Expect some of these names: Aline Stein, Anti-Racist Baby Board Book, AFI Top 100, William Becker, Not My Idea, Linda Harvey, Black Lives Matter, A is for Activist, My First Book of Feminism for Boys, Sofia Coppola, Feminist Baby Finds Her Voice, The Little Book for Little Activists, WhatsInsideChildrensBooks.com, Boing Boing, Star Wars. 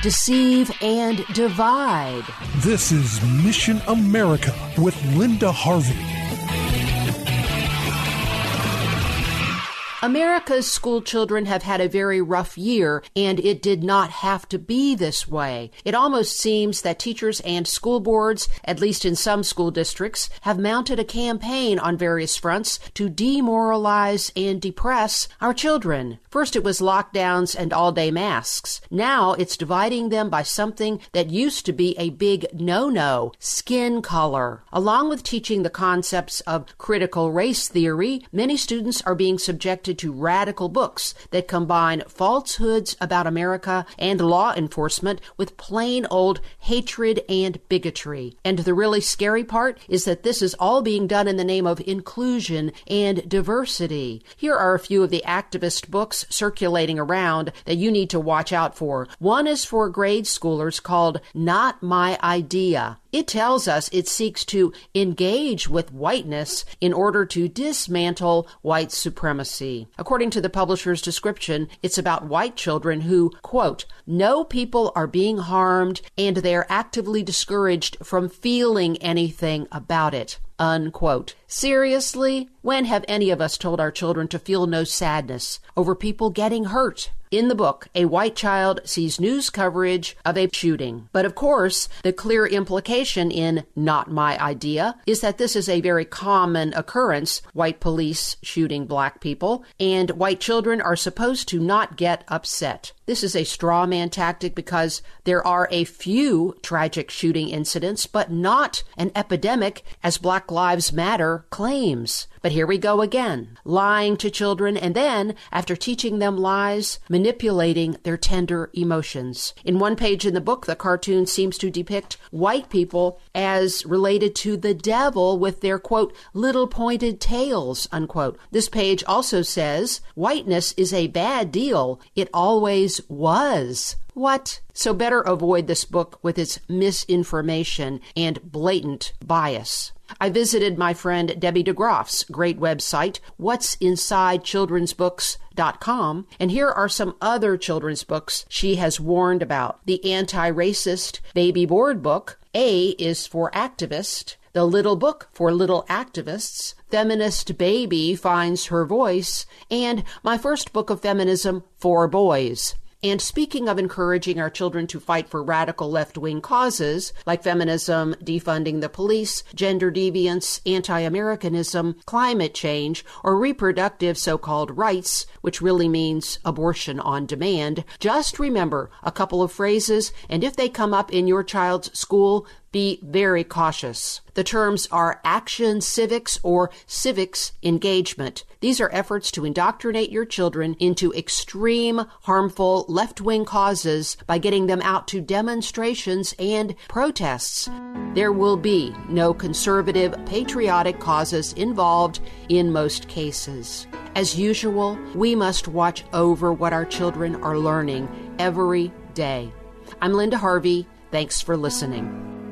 Deceive and divide. This is Mission America with Linda Harvey. America's school children have had a very rough year, and it did not have to be this way. It almost seems that teachers and school boards, at least in some school districts, have mounted a campaign on various fronts to demoralize and depress our children. First, it was lockdowns and all-day masks. Now, it's dividing them by something that used to be a big no-no, skin color. Along with teaching the concepts of critical race theory, many students are being subjected to radical books that combine falsehoods about America and law enforcement with plain old hatred and bigotry. And the really scary part is that this is all being done in the name of inclusion and diversity. Here are a few of the activist books circulating around that you need to watch out for. One is for grade schoolers called Not My Idea. It tells us it seeks to engage with whiteness in order to dismantle white supremacy. According to the publisher's description, it's about white children who, quote, know people are being harmed and they're actively discouraged from feeling anything about it, unquote. Seriously? When have any of us told our children to feel no sadness over people getting hurt? In the book, a white child sees news coverage of a shooting. But of course, the clear implication in Not My Idea is that this is a very common occurrence, white police shooting black people, and white children are supposed to not get upset. This is a straw man tactic because there are a few tragic shooting incidents, but not an epidemic as Black Lives Matter claims. But here we go again, lying to children and then, after teaching them lies, manipulating their tender emotions. In one page in the book, the cartoon seems to depict white people as related to the devil with their, quote, little pointed tails, unquote. This page also says, whiteness is a bad deal. It always was. What? So better avoid this book with its misinformation and blatant bias. I visited my friend Debbie DeGroff's great website, WhatsInsideChildrensBooks.com, and here are some other children's books she has warned about. The Anti-Racist Baby Board Book, A is for Activist, The Little Book for Little Activists, Feminist Baby Finds Her Voice, and My First Book of Feminism for Boys. And speaking of encouraging our children to fight for radical left-wing causes like feminism, defunding the police, gender deviance, anti-Americanism, climate change, or reproductive so-called rights, which really means abortion on demand, just remember a couple of phrases, and if they come up in your child's school, be very cautious. The terms are action civics or civics engagement. These are efforts to indoctrinate your children into extreme, harmful left-wing causes by getting them out to demonstrations and protests. There will be no conservative, patriotic causes involved in most cases. As usual, we must watch over what our children are learning every day. I'm Linda Harvey. Thanks for listening.